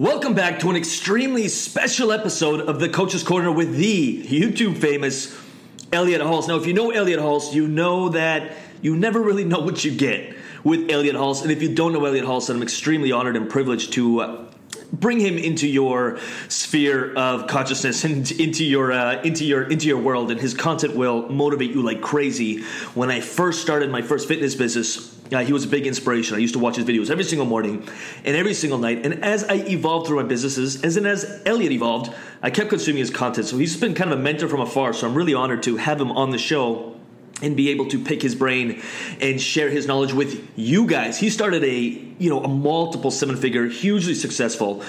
Welcome back to an extremely special episode of The Coach's Corner with the YouTube famous Elliot Hulse. Now, if you know Elliot Hulse, you know that you never really know what you get with Elliot Hulse. And if you don't know Elliot Hulse, then I'm extremely honored and privileged to bring him into your sphere of consciousness and into your world. And his content will motivate you like crazy. When I first started my first fitness business, he was a big inspiration. I used to watch his videos every single morning and every single night. And as I evolved through my businesses, as Elliot evolved, I kept consuming his content. So he's been kind of a mentor from afar. So I'm really honored to have him on the show and be able to pick his brain and share his knowledge with you guys. He started a multiple seven-figure, hugely successful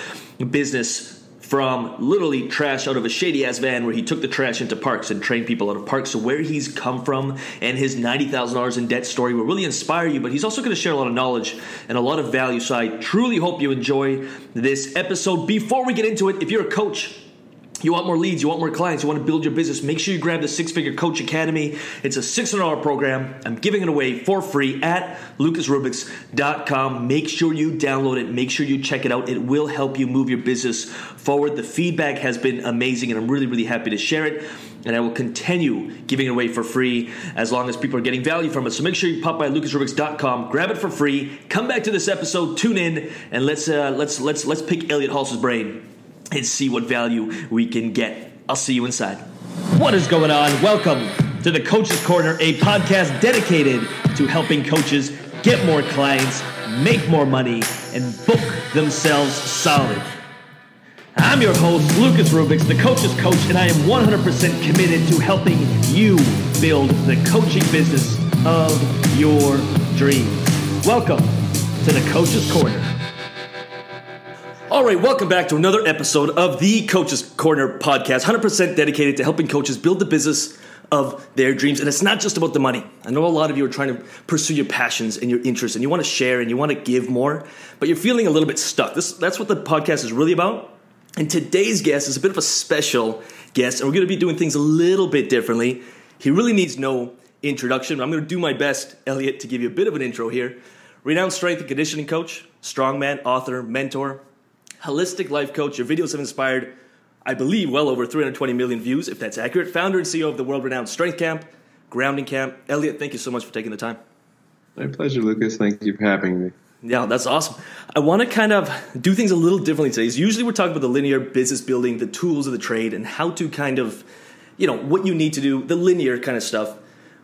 business from literally trash out of a shady-ass van where he took the trash into parks and trained people out of parks. So where he's come from and his $90,000 in debt story will really inspire you, but he's also going to share a lot of knowledge and a lot of value. So I truly hope you enjoy this episode. Before we get into it, if you're a coach, you want more leads, you want more clients, you want to build your business, make sure you grab the Six Figure Coach Academy. It's a $600 program. I'm giving it away for free at lucasrubix.com. Make sure you download it. Make sure you check it out. It will help you move your business forward. The feedback has been amazing, and I'm really, really happy to share it. And I will continue giving it away for free as long as people are getting value from it. So make sure you pop by lucasrubix.com, grab it for free, come back to this episode, tune in, and let's pick Elliot Hulse's brain and see what value we can get. I'll see you inside. What is going on? Welcome to The Coach's Corner, a podcast dedicated to helping coaches get more clients, make more money, and book themselves solid. I'm your host, Lucas Rubix, the Coach's Coach, and I am 100% committed to helping you build the coaching business of your dreams. Welcome to The Coach's Corner. All right, welcome back to another episode of the Coach's Corner podcast, 100% dedicated to helping coaches build the business of their dreams. And it's not just about the money. I know a lot of you are trying to pursue your passions and your interests, and you want to share and you want to give more, but you're feeling a little bit stuck. That's what the podcast is really about. And today's guest is a bit of a special guest, and we're going to be doing things a little bit differently. He really needs no introduction, but I'm going to do my best, Elliot, to give you a bit of an intro here. Renowned strength and conditioning coach, strongman, author, mentor, holistic life coach. Your videos have inspired, I believe, well over 320 million views, if that's accurate. Founder and CEO of the world-renowned Strength Camp, Grounding Camp. Elliot, thank you so much for taking the time. My pleasure, Lucas. Thank you for having me. Yeah, that's awesome. I want to kind of do things a little differently today. Usually we're talking about the linear business building, the tools of the trade, and how to kind of, what you need to do, the linear kind of stuff.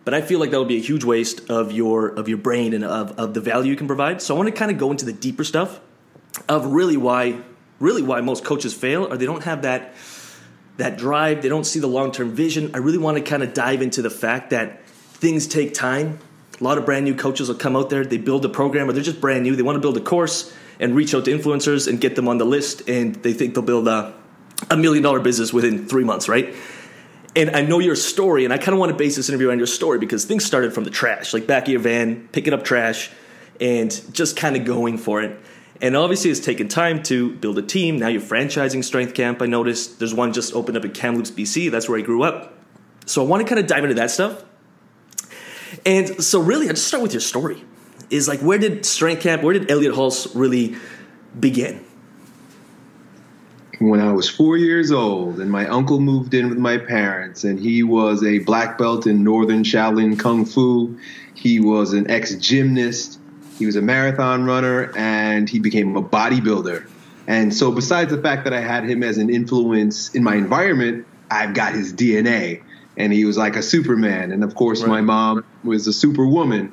But I feel like that would be a huge waste of your brain and of the value you can provide. So I want to kind of go into the deeper stuff of really why most coaches fail, or they don't have that drive, they don't see the long-term vision. I really want to kind of dive into the fact that things take time. A lot of brand new coaches will come out there, they build a program, or they're just brand new, they want to build a course and reach out to influencers and get them on the list, and they think they'll build a $1 million business within 3 months, right? And I know your story, and I kind of want to base this interview on your story, because things started from the trash, like back of your van, picking up trash and just kind of going for it. And obviously, it's taken time to build a team. Now you're franchising Strength Camp, I noticed. There's one just opened up in Kamloops, BC. That's where I grew up. So I want to kind of dive into that stuff. And so really, I just start with your story. Is like, where did Strength Camp, where did Elliot Hulse really begin? When I was 4 years old, and my uncle moved in with my parents, and he was a black belt in Northern Shaolin Kung Fu. He was an ex-gymnast. He was a marathon runner, and he became a bodybuilder. And so besides the fact that I had him as an influence in my environment, I've got his DNA. And he was like a Superman. And, of course, right, my mom was a superwoman.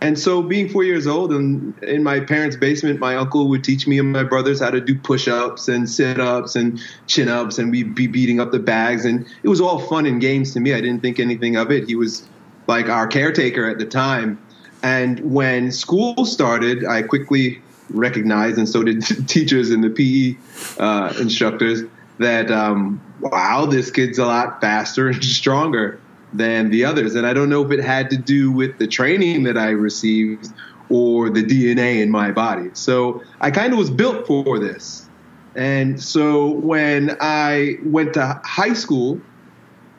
And so being 4 years old and in my parents' basement, my uncle would teach me and my brothers how to do push-ups and sit-ups and chin-ups, and we'd be beating up the bags. And it was all fun and games to me. I didn't think anything of it. He was like our caretaker at the time. And when school started, I quickly recognized, and so did teachers and the PE instructors, that, wow, this kid's a lot faster and stronger than the others. And I don't know if it had to do with the training that I received or the DNA in my body. So I kind of was built for this. And so when I went to high school,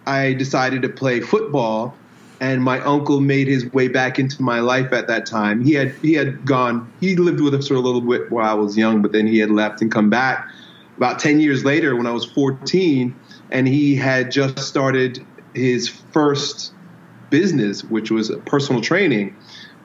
I decided to play football and my uncle made his way back into my life at that time. He had gone. He lived with us for a little bit while I was young, but then he had left and come back about 10 years later when I was 14, and he had just started his first business, which was personal training.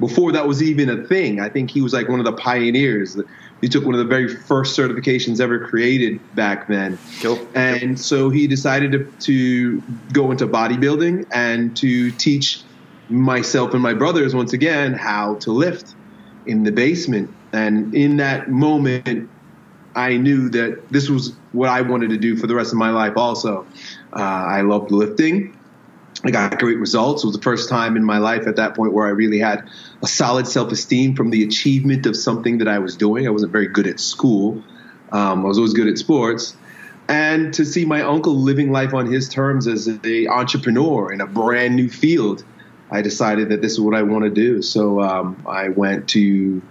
Before that was even a thing, I think he was like one of the pioneers. He took one of the very first certifications ever created back then. Cool. And so he decided to go into bodybuilding and to teach myself and my brothers, once again, how to lift in the basement. And in that moment, I knew that this was what I wanted to do for the rest of my life also. I loved lifting. I got great results. It was the first time in my life at that point where I really had a solid self-esteem from the achievement of something that I was doing. I wasn't very good at school. I was always good at sports. And to see my uncle living life on his terms as an entrepreneur in a brand new field, I decided that this is what I want to do. So I went to,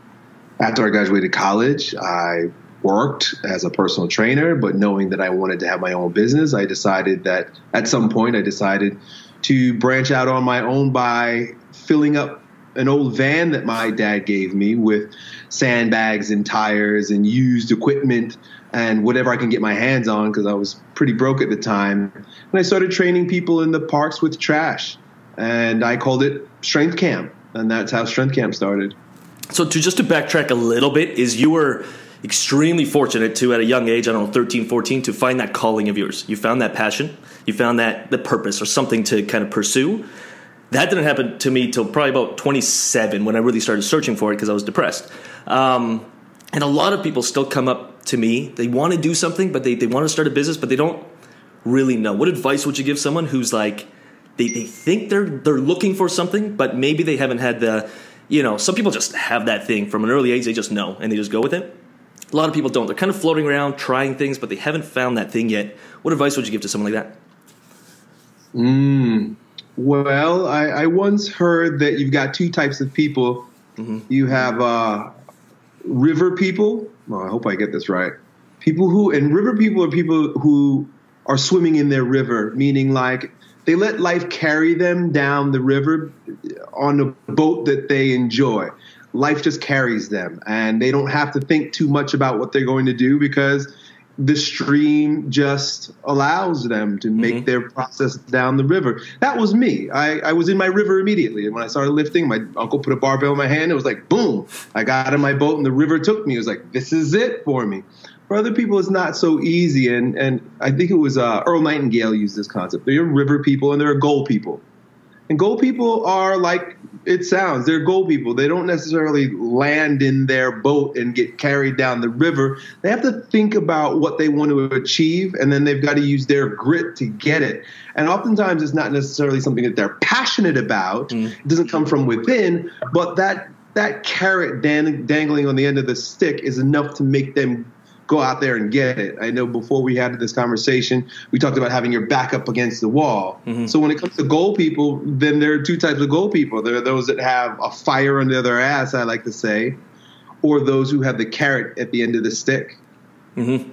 after I graduated college, I worked as a personal trainer, but knowing that I wanted to have my own business, I decided that at some point I decided to branch out on my own by filling up an old van that my dad gave me with sandbags and tires and used equipment and whatever I can get my hands on, because I was pretty broke at the time. And I started training people in the parks with trash, and I called it Strength Camp, and that's how Strength Camp started. So to backtrack a little bit, is you were extremely fortunate to, at a young age, I don't know, 13, 14, to find that calling of yours. You found that passion. You found that the purpose or something to kind of pursue. That didn't happen to me till probably about 27 when I really started searching for it because I was depressed. And a lot of people still come up to me. They want to do something, but they want to start a business, but they don't really know. What advice would you give someone who's like, they think they're looking for something, but maybe they haven't had the, you know, some people just have that thing from an early age. They just know and they just go with it. A lot of people don't. They're kind of floating around trying things, but they haven't found that thing yet. What advice would you give to someone like that? Well, I once heard that you've got two types of people. Mm-hmm. You have river people. Well, I hope I get this right. River people are people who are swimming in their river, meaning like they let life carry them down the river on a boat that they enjoy. Life just carries them, and they don't have to think too much about what they're going to do because the stream just allows them to make mm-hmm. their process down the river. That was me. I was in my river immediately. And when I started lifting, my uncle put a barbell in my hand. It was like, boom, I got in my boat and the river took me. It was like, this is it for me. For other people, it's not so easy. And I think it was Earl Nightingale used this concept. There are river people and there are goal people. And goal people are like it sounds. They're goal people. They don't necessarily land in their boat and get carried down the river. They have to think about what they want to achieve, and then they've got to use their grit to get it. And oftentimes it's not necessarily something that they're passionate about. Mm. It doesn't come from within, but that carrot dangling on the end of the stick is enough to make them go out there and get it. I know before we had this conversation, we talked about having your back up against the wall. Mm-hmm. So when it comes to goal people, then there are two types of goal people. There are those that have a fire under their ass, I like to say, or those who have the carrot at the end of the stick. Mm-hmm.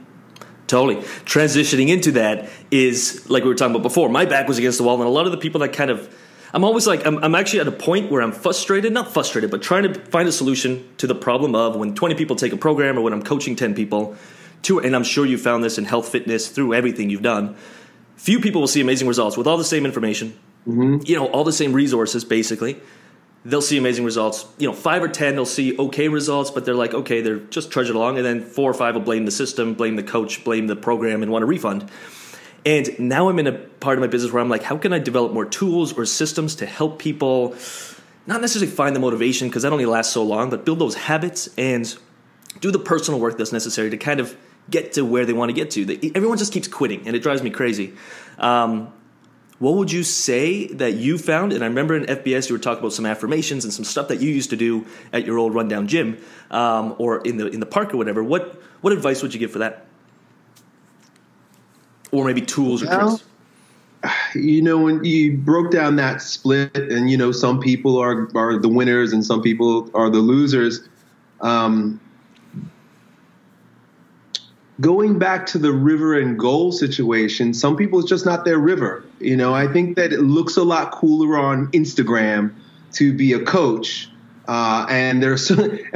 Totally. Transitioning into that is, like we were talking about before, my back was against the wall, and a lot of the people that kind of, I'm always like, I'm actually at a point where I'm frustrated, not frustrated, but trying to find a solution to the problem of when 20 people take a program or when I'm coaching 10 people, and I'm sure you found this in health, fitness, through everything you've done. Few people will see amazing results with all the same information, mm-hmm. you know, all the same resources, basically. They'll see amazing results. You know, 5 or 10, they'll see okay results, but they're like, okay, they're just trudging along. And then 4 or 5 will blame the system, blame the coach, blame the program, and want a refund. And now I'm in a part of my business where I'm like, how can I develop more tools or systems to help people not necessarily find the motivation, because that only lasts so long, but build those habits and do the personal work that's necessary to kind of get to where they want to get to. Everyone just keeps quitting, and it drives me crazy. What would you say that you found? And I remember in FBS you were talking about some affirmations and some stuff that you used to do at your old rundown gym or in the park or whatever. What advice would you give for that? Or maybe tools or tricks? You know, when you broke down that split and, you know, some people are the winners and some people are the losers. going back to the river and goal situation, some people, it's just not their river. You know, I think that it looks a lot cooler on Instagram to be a coach. And there's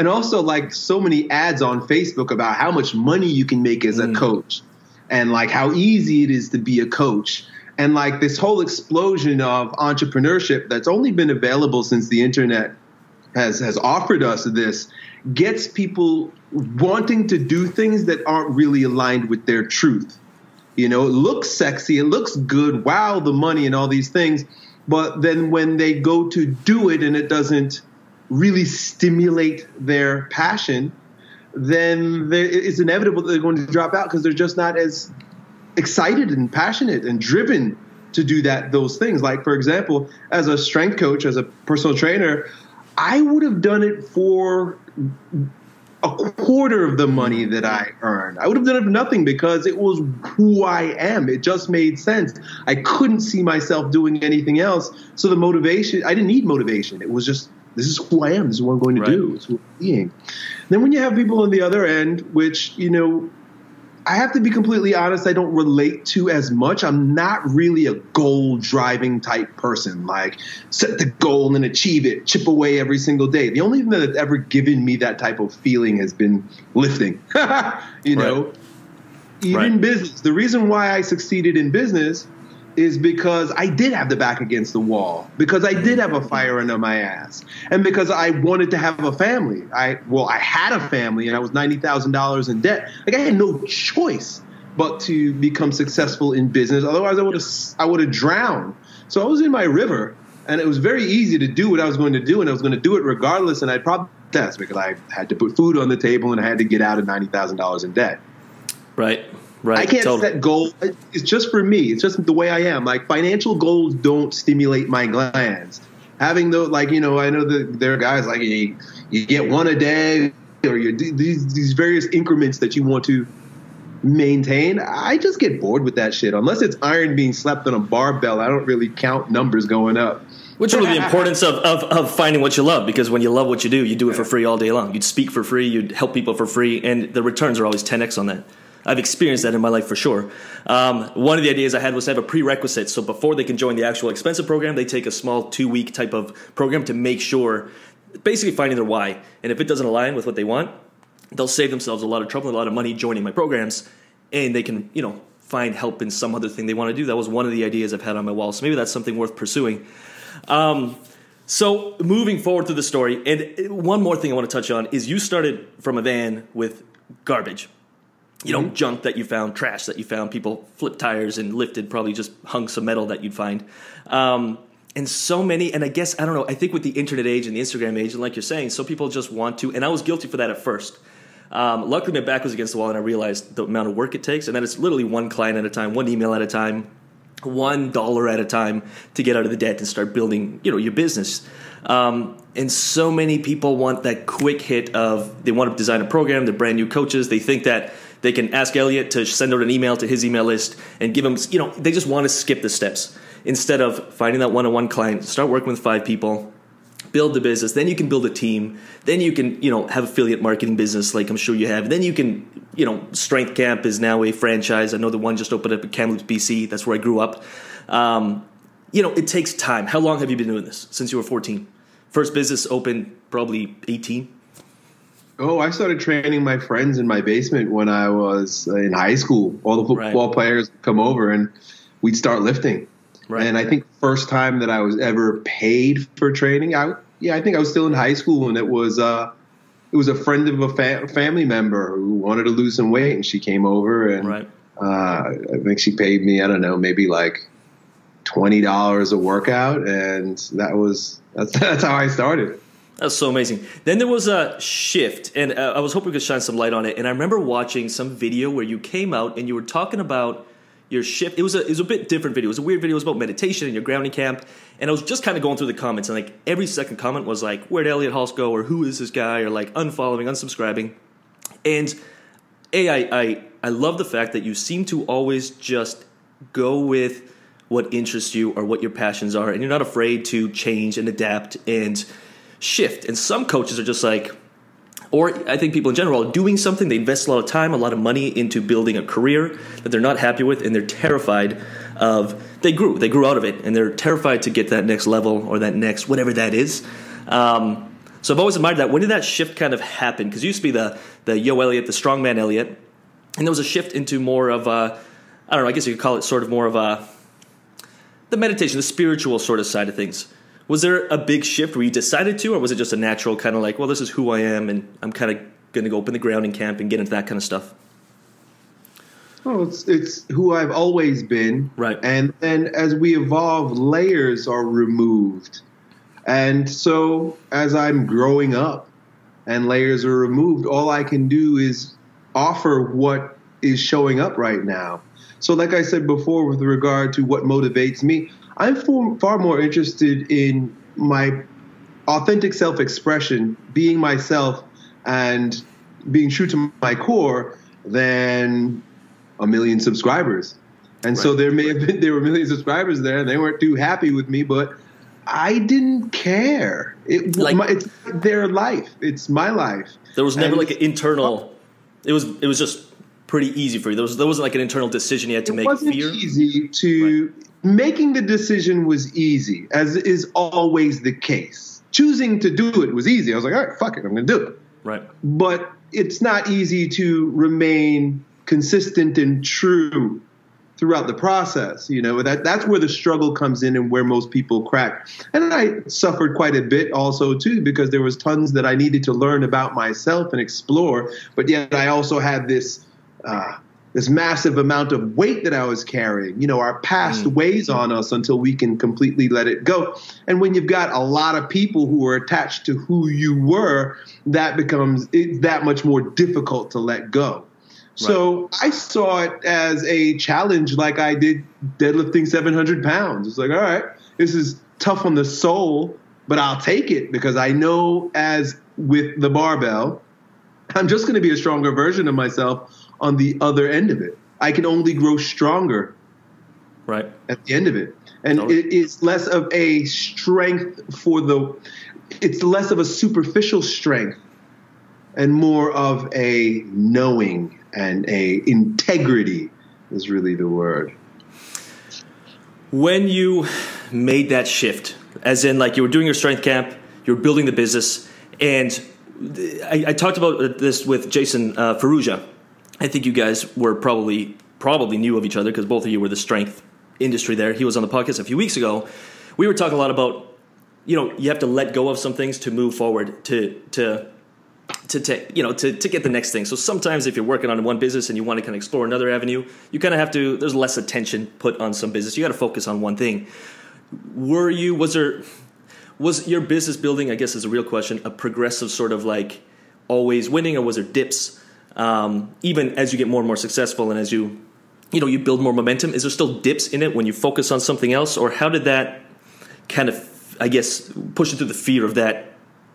also like so many ads on Facebook about how much money you can make as a coach and like how easy it is to be a coach. And like this whole explosion of entrepreneurship that's only been available since the internet has offered us this gets people wanting to do things that aren't really aligned with their truth. You know, it looks sexy, it looks good, wow, the money and all these things. But then when they go to do it and it doesn't really stimulate their passion, then it's inevitable that they're going to drop out because they're just not as excited and passionate and driven to do those things. Like, for example, as a strength coach, as a personal trainer, I would have done it for a quarter of the money that I earned. I would have done it for nothing because it was who I am. It just made sense. I couldn't see myself doing anything else. So the motivation, I didn't need motivation. It was just, this is who I am. This is what I'm going to do. It's who I'm being. Then when you have people on the other end, which, you know, I have to be completely honest, I don't relate to as much. I'm not really a goal-driving type person, like set the goal and achieve it, chip away every single day. The only thing that's ever given me that type of feeling has been lifting, you know, even business. The reason why I succeeded in business is because I did have the back against the wall, because I did have a fire under my ass, and because I wanted to have a family. I had a family, and I was $90,000 in debt. Like, I had no choice but to become successful in business. Otherwise, I would have drowned. So I was in my river, and it was very easy to do what I was going to do, and I was going to do it regardless, and I'd probably death because I had to put food on the table, and I had to get out of $90,000 in debt. Right. Right, I can't set goals. It's just for me. It's just the way I am. Like, financial goals don't stimulate my glands. Having those, like, you know, I know that there are guys like you get one a day, or you do these various increments that you want to maintain. I just get bored with that shit. Unless it's iron being slapped on a barbell, I don't really count numbers going up. Which is the importance of finding what you love, because when you love what you do it for free all day long. You'd speak for free. You'd help people for free. And the returns are always 10x on that. I've experienced that in my life for sure. One of the ideas I had was to have a prerequisite. So before they can join the actual expensive program, they take a small 2-week type of program to make sure, basically finding their why. And if it doesn't align with what they want, they'll save themselves a lot of trouble, a lot of money joining my programs, and they can, you know, find help in some other thing they want to do. That was one of the ideas I've had on my wall. So maybe that's something worth pursuing. So moving forward through the story, and one more thing I want to touch on is you started from a van with garbage. You know, junk that you found, trash that you found, people flipped tires and lifted, probably just hunks of metal that you'd find. And so many, and I guess, I don't know, I think with the internet age and the Instagram age, and like you're saying, so people just want to, and I was guilty for that at first. Luckily, my back was against the wall and I realized the amount of work it takes, and that it's literally one client at a time, one email at a time, $1 at a time to get out of the debt and start building, you know, your business. And so many people want that quick hit of, they want to design a program, they're brand new coaches, they think that they can ask Elliot to send out an email to his email list and give him, you know, they just want to skip the steps instead of finding that one-on-one client, start working with 5 people, build the business. Then you can build a team. Then you can, you know, have affiliate marketing business like I'm sure you have. Then you can, you know, Strength Camp is now a franchise. I know the one just opened up at Kamloops, BC. That's where I grew up. You know, it takes time. How long have you been doing this? Since you were 14? First business opened probably 18. Oh, I started training my friends in my basement when I was in high school. All the football players would come over and we'd start lifting. Right. And I think first time that I was ever paid for training, I think I was still in high school, and it was a friend of a family member who wanted to lose some weight, and she came over and I think she paid me, I don't know, maybe like $20 a workout, and that's how I started. That's so amazing. Then there was a shift, and I was hoping we could shine some light on it. And I remember watching some video where you came out and you were talking about your shift. It was a bit different video. It was a weird video. It was about meditation and your grounding camp. And I was just kind of going through the comments, and like every second comment was like, where'd Elliot Hulse go, or who is this guy, or like unfollowing, unsubscribing. And I love the fact that you seem to always just go with what interests you or what your passions are, and you're not afraid to change and adapt and shift. And some coaches are just like, or I think people in general are doing something, they invest a lot of time, a lot of money into building a career that they're not happy with, and they're terrified of, they grew out of it, and they're terrified to get that next level or that next, whatever that is. So I've always admired that. When did that shift kind of happen? Because it used to be the Yo Elliot, the strongman Elliot, and there was a shift into more of a, I don't know, I guess you could call it sort of more of a, the meditation, the spiritual sort of side of things. Was there a big shift where you decided to, or was it just a natural kind of like, well, this is who I am, and I'm kind of going to go open the grounding camp and get into that kind of stuff? Well, it's who I've always been. Right. And then as we evolve, layers are removed. And so as I'm growing up and layers are removed, all I can do is offer what is showing up right now. So like I said before, with regard to what motivates me, I'm far more interested in my authentic self-expression, being myself and being true to my core, than a million subscribers. And right. So there were a million subscribers there, and they weren't too happy with me, but I didn't care. It's their life. It's my life. There was never an internal. It was just pretty easy for you. There wasn't like an internal decision you had to make. It wasn't easy to. Right. Making the decision was easy, as is always the case. Choosing to do it was easy. I was like, all right, fuck it, I'm going to do it. Right. But it's not easy to remain consistent and true throughout the process. You know, that's where the struggle comes in and where most people crack. And I suffered quite a bit also, too, because there was tons that I needed to learn about myself and explore. But yet I also had this massive amount of weight that I was carrying. You know, our past weighs on us until we can completely let it go. And when you've got a lot of people who are attached to who you were, that becomes that much more difficult to let go. Right. So I saw it as a challenge, like I did deadlifting 700 pounds. It's like, all right, this is tough on the soul, but I'll take it, because I know, as with the barbell, I'm just going to be a stronger version of myself on the other end of it. I can only grow stronger right at the end of it. And totally. It's less of a strength it's less of a superficial strength and more of a knowing and a integrity is really the word. When you made that shift, as in like you were doing your strength camp, you were building the business, and I talked about this with Jason Ferrugia. I think you guys were probably knew of each other because both of you were the strength industry there. He was on the podcast a few weeks ago. We were talking a lot about, you know, you have to let go of some things to move forward to get the next thing. So sometimes if you're working on one business and you want to kind of explore another avenue, you kind of have to. There's less attention put on some business. You got to focus on one thing. Was your business building, I guess is a real question, a progressive sort of like always winning, or was there dips? Even as you get more and more successful and as you build more momentum, is there still dips in it when you focus on something else? Or how did that kind of, I guess, push you through the fear of that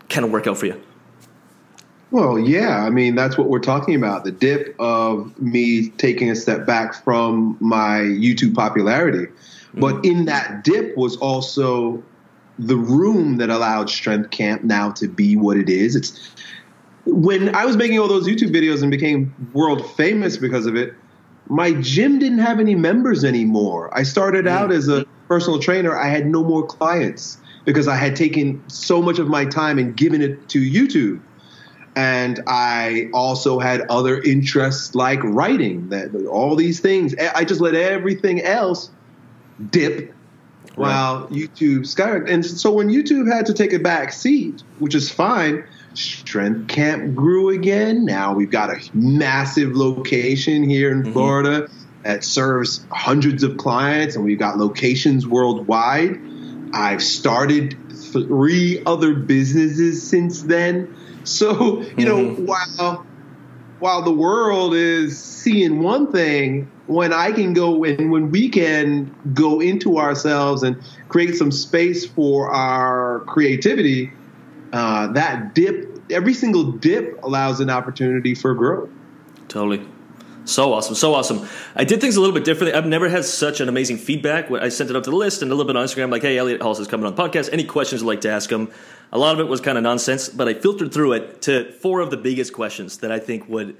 kind of work out for you? Well, yeah. I mean, that's what we're talking about. The dip of me taking a step back from my YouTube popularity. Mm-hmm. But in that dip was also the room that allowed Strength Camp now to be what it is. When I was making all those YouTube videos and became world famous because of it, my gym didn't have any members anymore. I started out as a personal trainer. I had no more clients because I had taken so much of my time and given it to YouTube. And I also had other interests like writing, that all these things. I just let everything else dip. Wow. While YouTube skyrocketed. And so when YouTube had to take a back seat, which is fine, Strength Camp grew again. Now we've got a massive location here in Florida that serves hundreds of clients, and we've got locations worldwide. I've started 3 other businesses since then. So, you know, while the world is seeing one thing, when we can go into ourselves and create some space for our creativity, that dip, every single dip allows an opportunity for growth. Totally. So awesome. So awesome. I did things a little bit differently. I've never had such an amazing feedback. I sent it up to the list and a little bit on Instagram, like, hey, Elliot Hulse is coming on the podcast. Any questions you'd like to ask him? A lot of it was kind of nonsense, but I filtered through it to four of the biggest questions that I think would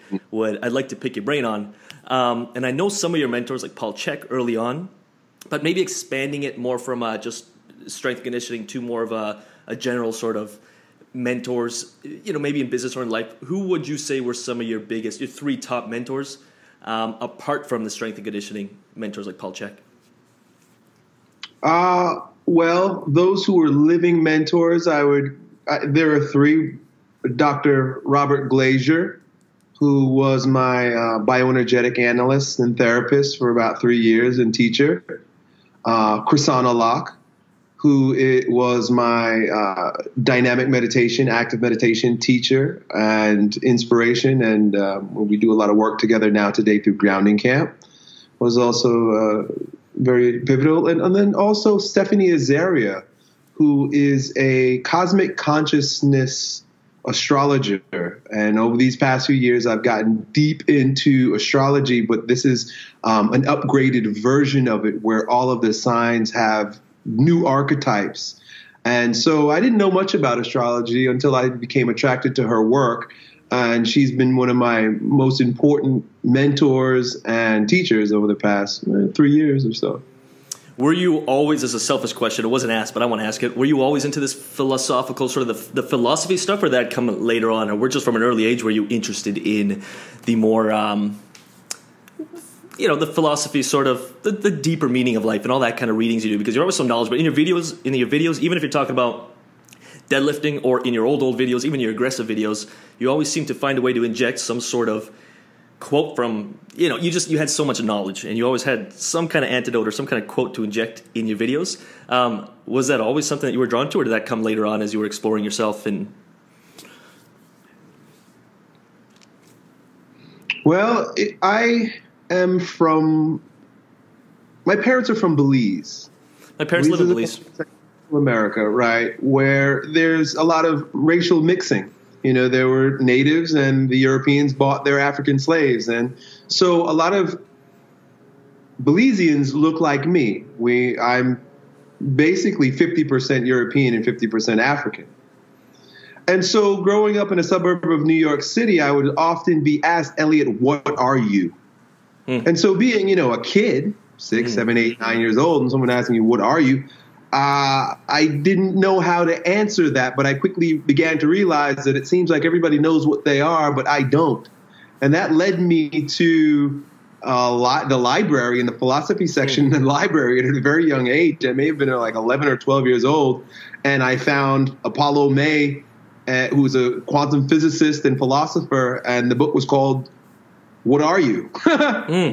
I'd like to pick your brain on. And I know some of your mentors, like Paul Check early on, but maybe expanding it more from just strength conditioning to more of a general sort of mentors, you know, maybe in business or in life. Who would you say were some of your biggest, your three top mentors, apart from the strength and conditioning mentors like Paul Check? Well, those who were living mentors, there are three. Dr. Robert Glazier, who was my bioenergetic analyst and therapist for about 3 years and teacher. Chrisana Locke, who was my dynamic meditation, active meditation teacher and inspiration. And we do a lot of work together now today through Grounding Camp, was also very pivotal. And then also Stephanie Azaria, who is a cosmic consciousness astrologer. And over these past few years, I've gotten deep into astrology, but this is an upgraded version of it where all of the signs have new archetypes. And so I didn't know much about astrology until I became attracted to her work. And she's been one of my most important mentors and teachers over the past 3 years or so. Were you always, as a selfish question, it wasn't asked, but I want to ask it, were you always into this philosophical sort of the philosophy stuff, or that come later on? Or were just from an early age, were you interested in the more, the philosophy sort of, the deeper meaning of life and all that kind of readings you do? Because you're always so knowledgeable. In your videos, even if you're talking about deadlifting or in your old videos, even your aggressive videos, you always seem to find a way to inject some sort of quote from, you had so much knowledge and you always had some kind of antidote or some kind of quote to inject in your videos. Was that always something that you were drawn to, or did that come later on as you were exploring yourself? Well, I am from, my parents are from Belize. My parents live in Belize. America, right, where there's a lot of racial mixing. There were natives and the Europeans bought their African slaves. And so a lot of Belizeans look like me. I'm basically 50% European and 50% African. And so growing up in a suburb of New York City, I would often be asked, Elliot, what are you? And so being, a kid, 6, 7, 8, 9 years old, and someone asking you, what are you? I didn't know how to answer that, but I quickly began to realize that it seems like everybody knows what they are, but I don't. And that led me to the library and the philosophy section in the library at a very young age. I may have been like 11 or 12 years old, and I found Apollo May, who was a quantum physicist and philosopher, and the book was called What Are You?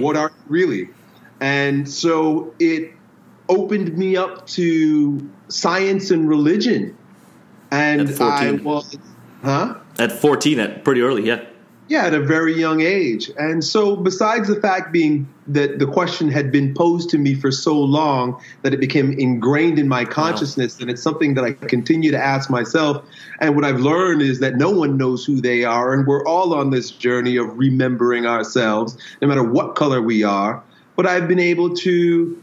What are you really? And so it opened me up to science and religion. And At 14, pretty early, yeah. Yeah, at a very young age. And so besides the fact being that the question had been posed to me for so long that it became ingrained in my consciousness, and it's something that I continue to ask myself. And what I've learned is that no one knows who they are, and we're all on this journey of remembering ourselves, no matter what color we are. But I've been able to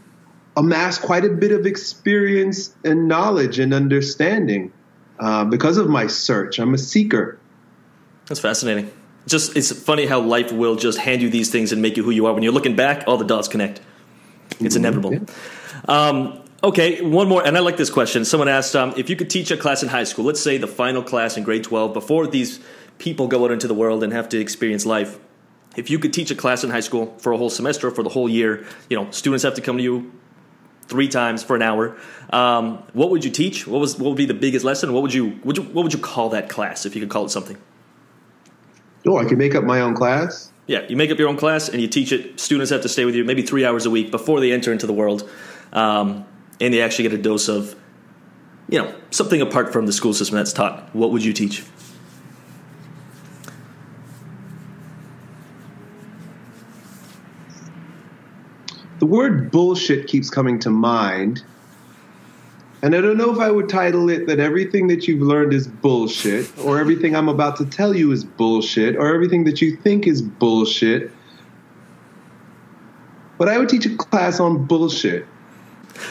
amass quite a bit of experience and knowledge and understanding because of my search. I'm a seeker. That's fascinating. It's funny how life will just hand you these things and make you who you are. When you're looking back, all the dots connect. It's inevitable. Yeah. Okay, one more, and I like this question. Someone asked, if you could teach a class in high school, let's say the final class in grade 12, before these people go out into the world and have to experience life, if you could teach a class in high school for a whole semester or for the whole year, students have to come to you 3 times for an hour. What would you teach? What would be the biggest lesson? What would you call that class, if you could call it something? Oh, I can make up my own class. Yeah, you make up your own class and you teach it. Students have to stay with you maybe 3 hours a week before they enter into the world, and they actually get a dose of, something apart from the school system that's taught. What would you teach? The word bullshit keeps coming to mind, and I don't know if I would title it that everything that you've learned is bullshit, or everything I'm about to tell you is bullshit, or everything that you think is bullshit, But I would teach a class on bullshit.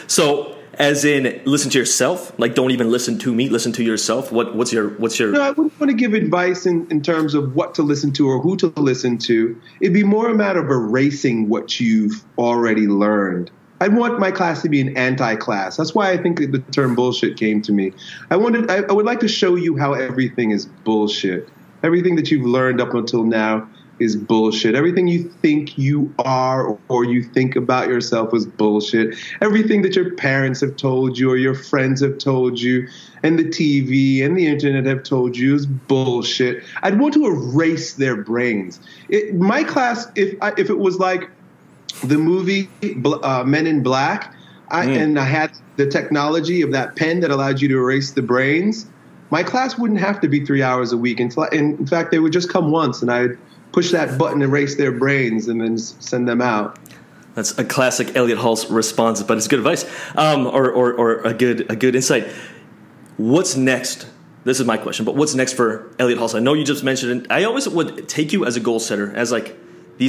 So, as in, listen to yourself. Like, don't even listen to me. Listen to yourself. What's your? No, I wouldn't want to give advice in terms of what to listen to or who to listen to. It'd be more a matter of erasing what you've already learned. I want my class to be an anti-class. That's why I think that the term bullshit came to me. I would like to show you how everything is bullshit. Everything that you've learned up until now is bullshit. Everything you think you are or you think about yourself is bullshit. Everything that your parents have told you or your friends have told you and the TV and the internet have told you is bullshit. I'd want to erase their brains. My class, if it was like the movie Men in Black, and I had the technology of that pen that allowed you to erase the brains, my class wouldn't have to be 3 hours a week. In fact, they would just come once, and I'd push that button, erase their brains, and then send them out. That's a classic Elliot Hulse response, but it's good advice, or a good insight. What's next? This is my question, but what's next for Elliot Hulse? I know you just mentioned it. I always would take you as a goal setter, as like –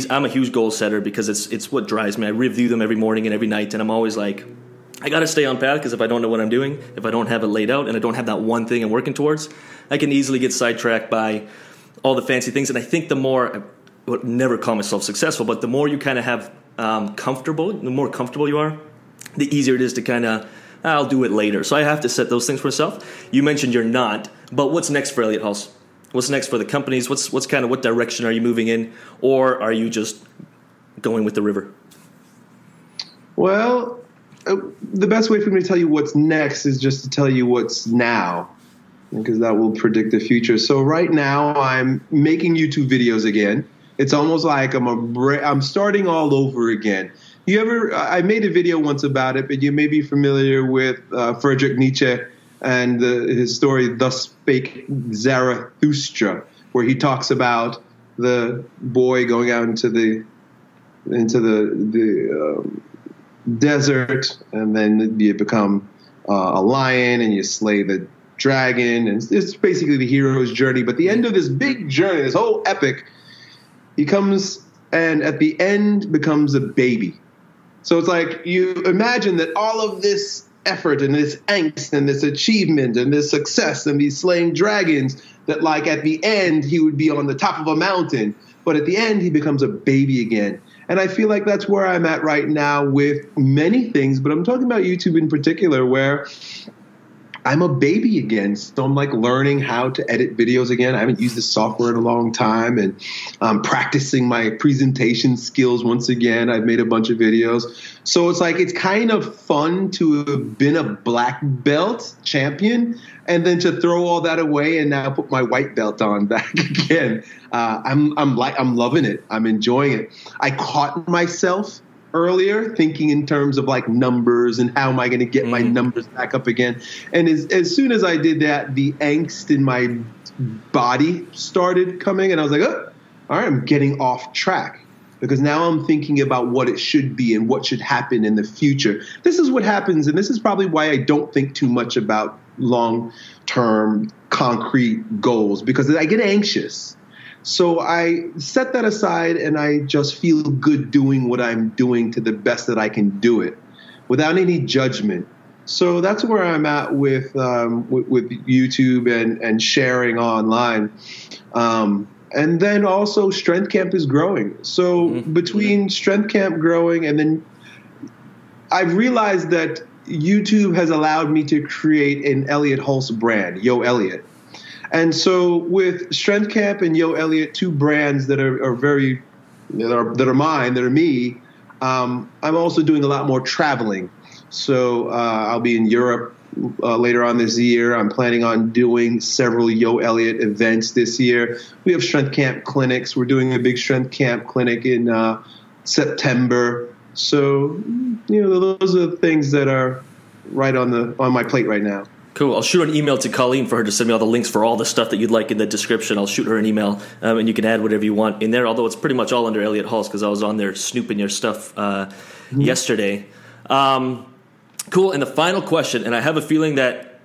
I'm a huge goal setter because it's what drives me. I review them every morning and every night, and I'm always like, I got to stay on path, because if I don't know what I'm doing, if I don't have it laid out, and I don't have that one thing I'm working towards, I can easily get sidetracked by all the fancy things. And I think the more – I would never call myself successful, but the more you kind of have the more comfortable you are, the easier it is to kind of, I'll do it later. So I have to set those things for myself. You mentioned you're not, but what's next for Elliot Hulse? What's next for the companies? What's kind of – what direction are you moving in, or are you just going with the river? Well, the best way for me to tell you what's next is just to tell you what's now, because that will predict the future. So right now I'm making YouTube videos again. It's almost like I'm starting all over again. I made a video once about it, but you may be familiar with Friedrich Nietzsche and his story, Thus Spake Zarathustra, where he talks about the boy going out into the desert, and then you become a lion, and you slay the dragon, and it's basically the hero's journey. But the end of this big journey, this whole epic, he comes and at the end becomes a baby. So it's like you imagine that all of this effort and this angst and this achievement and this success and these slaying dragons, that like at the end he would be on the top of a mountain, but at the end he becomes a baby again. And I feel like that's where I'm at right now with many things, but I'm talking about YouTube in particular, where I'm a baby again. So I'm like learning how to edit videos again. I haven't used this software in a long time, and I'm practicing my presentation skills once again. I've made a bunch of videos. So it's like, it's kind of fun to have been a black belt champion and then to throw all that away and now put my white belt on back again. I'm loving it. I'm enjoying it. I caught myself earlier thinking in terms of like numbers and how am I going to get my numbers back up again. And as soon as I did that, the angst in my body started coming, and I was like, oh, all right, I'm getting off track, because now I'm thinking about what it should be and what should happen in the future. This is what happens, and this is probably why I don't think too much about long-term concrete goals, because I get anxious. So I set that aside, and I just feel good doing what I'm doing to the best that I can do it without any judgment. So that's where I'm at with YouTube and sharing online. And then also Strength Camp is growing. So between Strength Camp growing, and then I've realized that YouTube has allowed me to create an Elliot Hulse brand, Yo Elliot. And so with Strength Camp and Yo Elliot, two brands that are mine, that are me, I'm also doing a lot more traveling. So I'll be in Europe later on this year. I'm planning on doing several Yo Elliot events this year. We have Strength Camp clinics. We're doing a big Strength Camp clinic in September. So, those are the things that are right on my plate right now. Cool. I'll shoot an email to Colleen for her to send me all the links for all the stuff that you'd like in the description. I'll shoot her an email, and you can add whatever you want in there, although it's pretty much all under Elliot Hulse, because I was on there snooping your stuff yesterday. Cool. And the final question, and I have a feeling that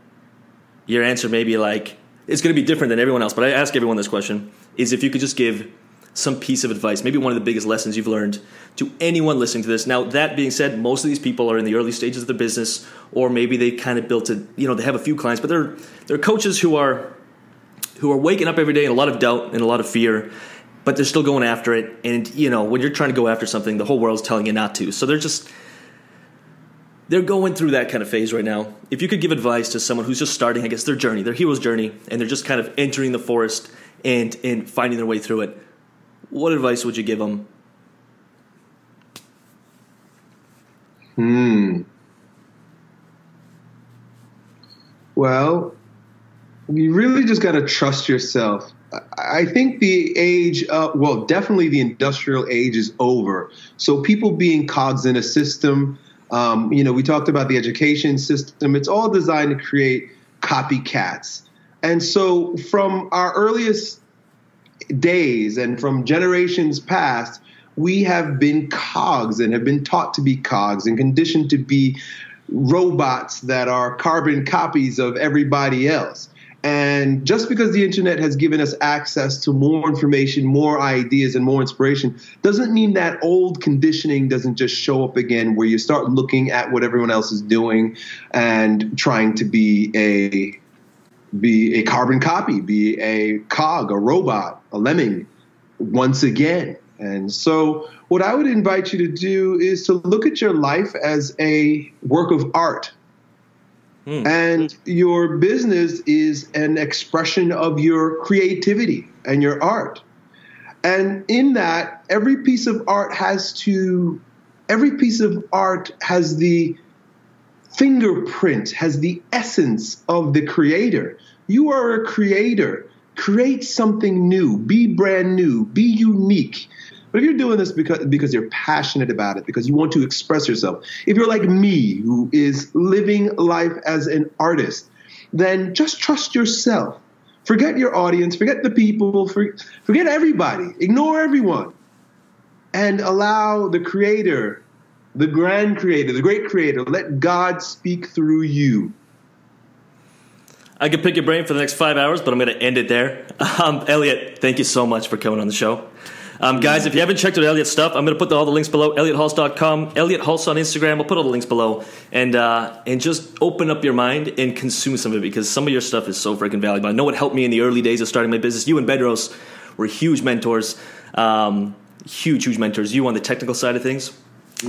your answer may be like – it's going to be different than everyone else, but I ask everyone this question, is if you could just give some piece of advice, maybe one of the biggest lessons you've learned, to anyone listening to this. Now, that being said, most of these people are in the early stages of their business, or maybe they kind of built it, they have a few clients, but they're coaches who are waking up every day in a lot of doubt and a lot of fear, but they're still going after it. And, when you're trying to go after something, the whole world's telling you not to. So they're going through that kind of phase right now. If you could give advice to someone who's just starting, I guess, their journey, their hero's journey, and they're just kind of entering the forest and finding their way through it, what advice would you give them? Well, you really just got to trust yourself. I think the age, definitely the industrial age is over. So people being cogs in a system, we talked about the education system. It's all designed to create copycats. And so from our earliest days and from generations past, we have been cogs and have been taught to be cogs and conditioned to be robots that are carbon copies of everybody else. And just because the internet has given us access to more information, more ideas, and more inspiration doesn't mean that old conditioning doesn't just show up again, where you start looking at what everyone else is doing and trying to be a carbon copy, be a cog, a robot, a lemming once again. And so what I would invite you to do is to look at your life as a work of art. And your business is an expression of your creativity and your art. And in that, every piece of art has the fingerprint, has the essence of the creator. You are a creator. Create something new. Be brand new. Be unique. But if you're doing this because you're passionate about it, because you want to express yourself, if you're like me, who is living life as an artist, then just trust yourself. Forget your audience. Forget the people. Forget everybody. Ignore everyone. And allow the creator, the grand creator, the great creator, let God speak through you. I could pick your brain for the next 5 hours, but I'm going to end it there. Elliot, thank you so much for coming on the show. Guys, if you haven't checked out Elliot's stuff, I'm going to put all the links below. ElliotHulse.com, Elliot Hulse on Instagram. We'll put all the links below. And just open up your mind and consume some of it, because some of your stuff is so freaking valuable. I know it helped me in the early days of starting my business. You and Bedros were huge mentors, huge mentors. You on the technical side of things.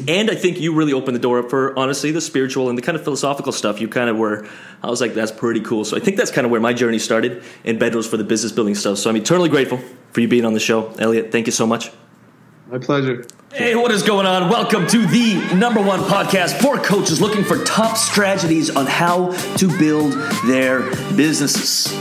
And I think you really opened the door up for, honestly, the spiritual and the kind of philosophical stuff. You kind of were, I was like, that's pretty cool. So I think that's kind of where my journey started, and Bedros for the business building stuff. So I'm eternally grateful for you being on the show. Elliot, thank you so much. My pleasure. Hey, what is going on? Welcome to the number one podcast for coaches looking for top strategies on how to build their businesses.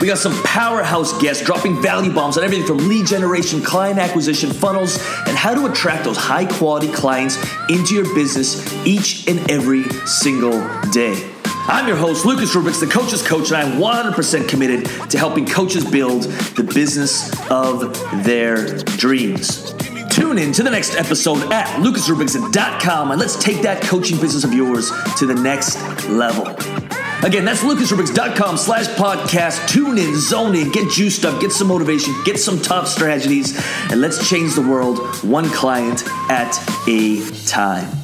We got some powerhouse guests dropping value bombs on everything from lead generation, client acquisition, funnels, and how to attract those high-quality clients into your business each and every single day. I'm your host, Lucas Rubix, the Coach's Coach, and I'm 100% committed to helping coaches build the business of their dreams. Tune in to the next episode at lucasrubix.com, and let's take that coaching business of yours to the next level. Again, that's lucasrubix.com/podcast. Tune in, zone in, get juiced up, get some motivation, get some top strategies, and let's change the world one client at a time.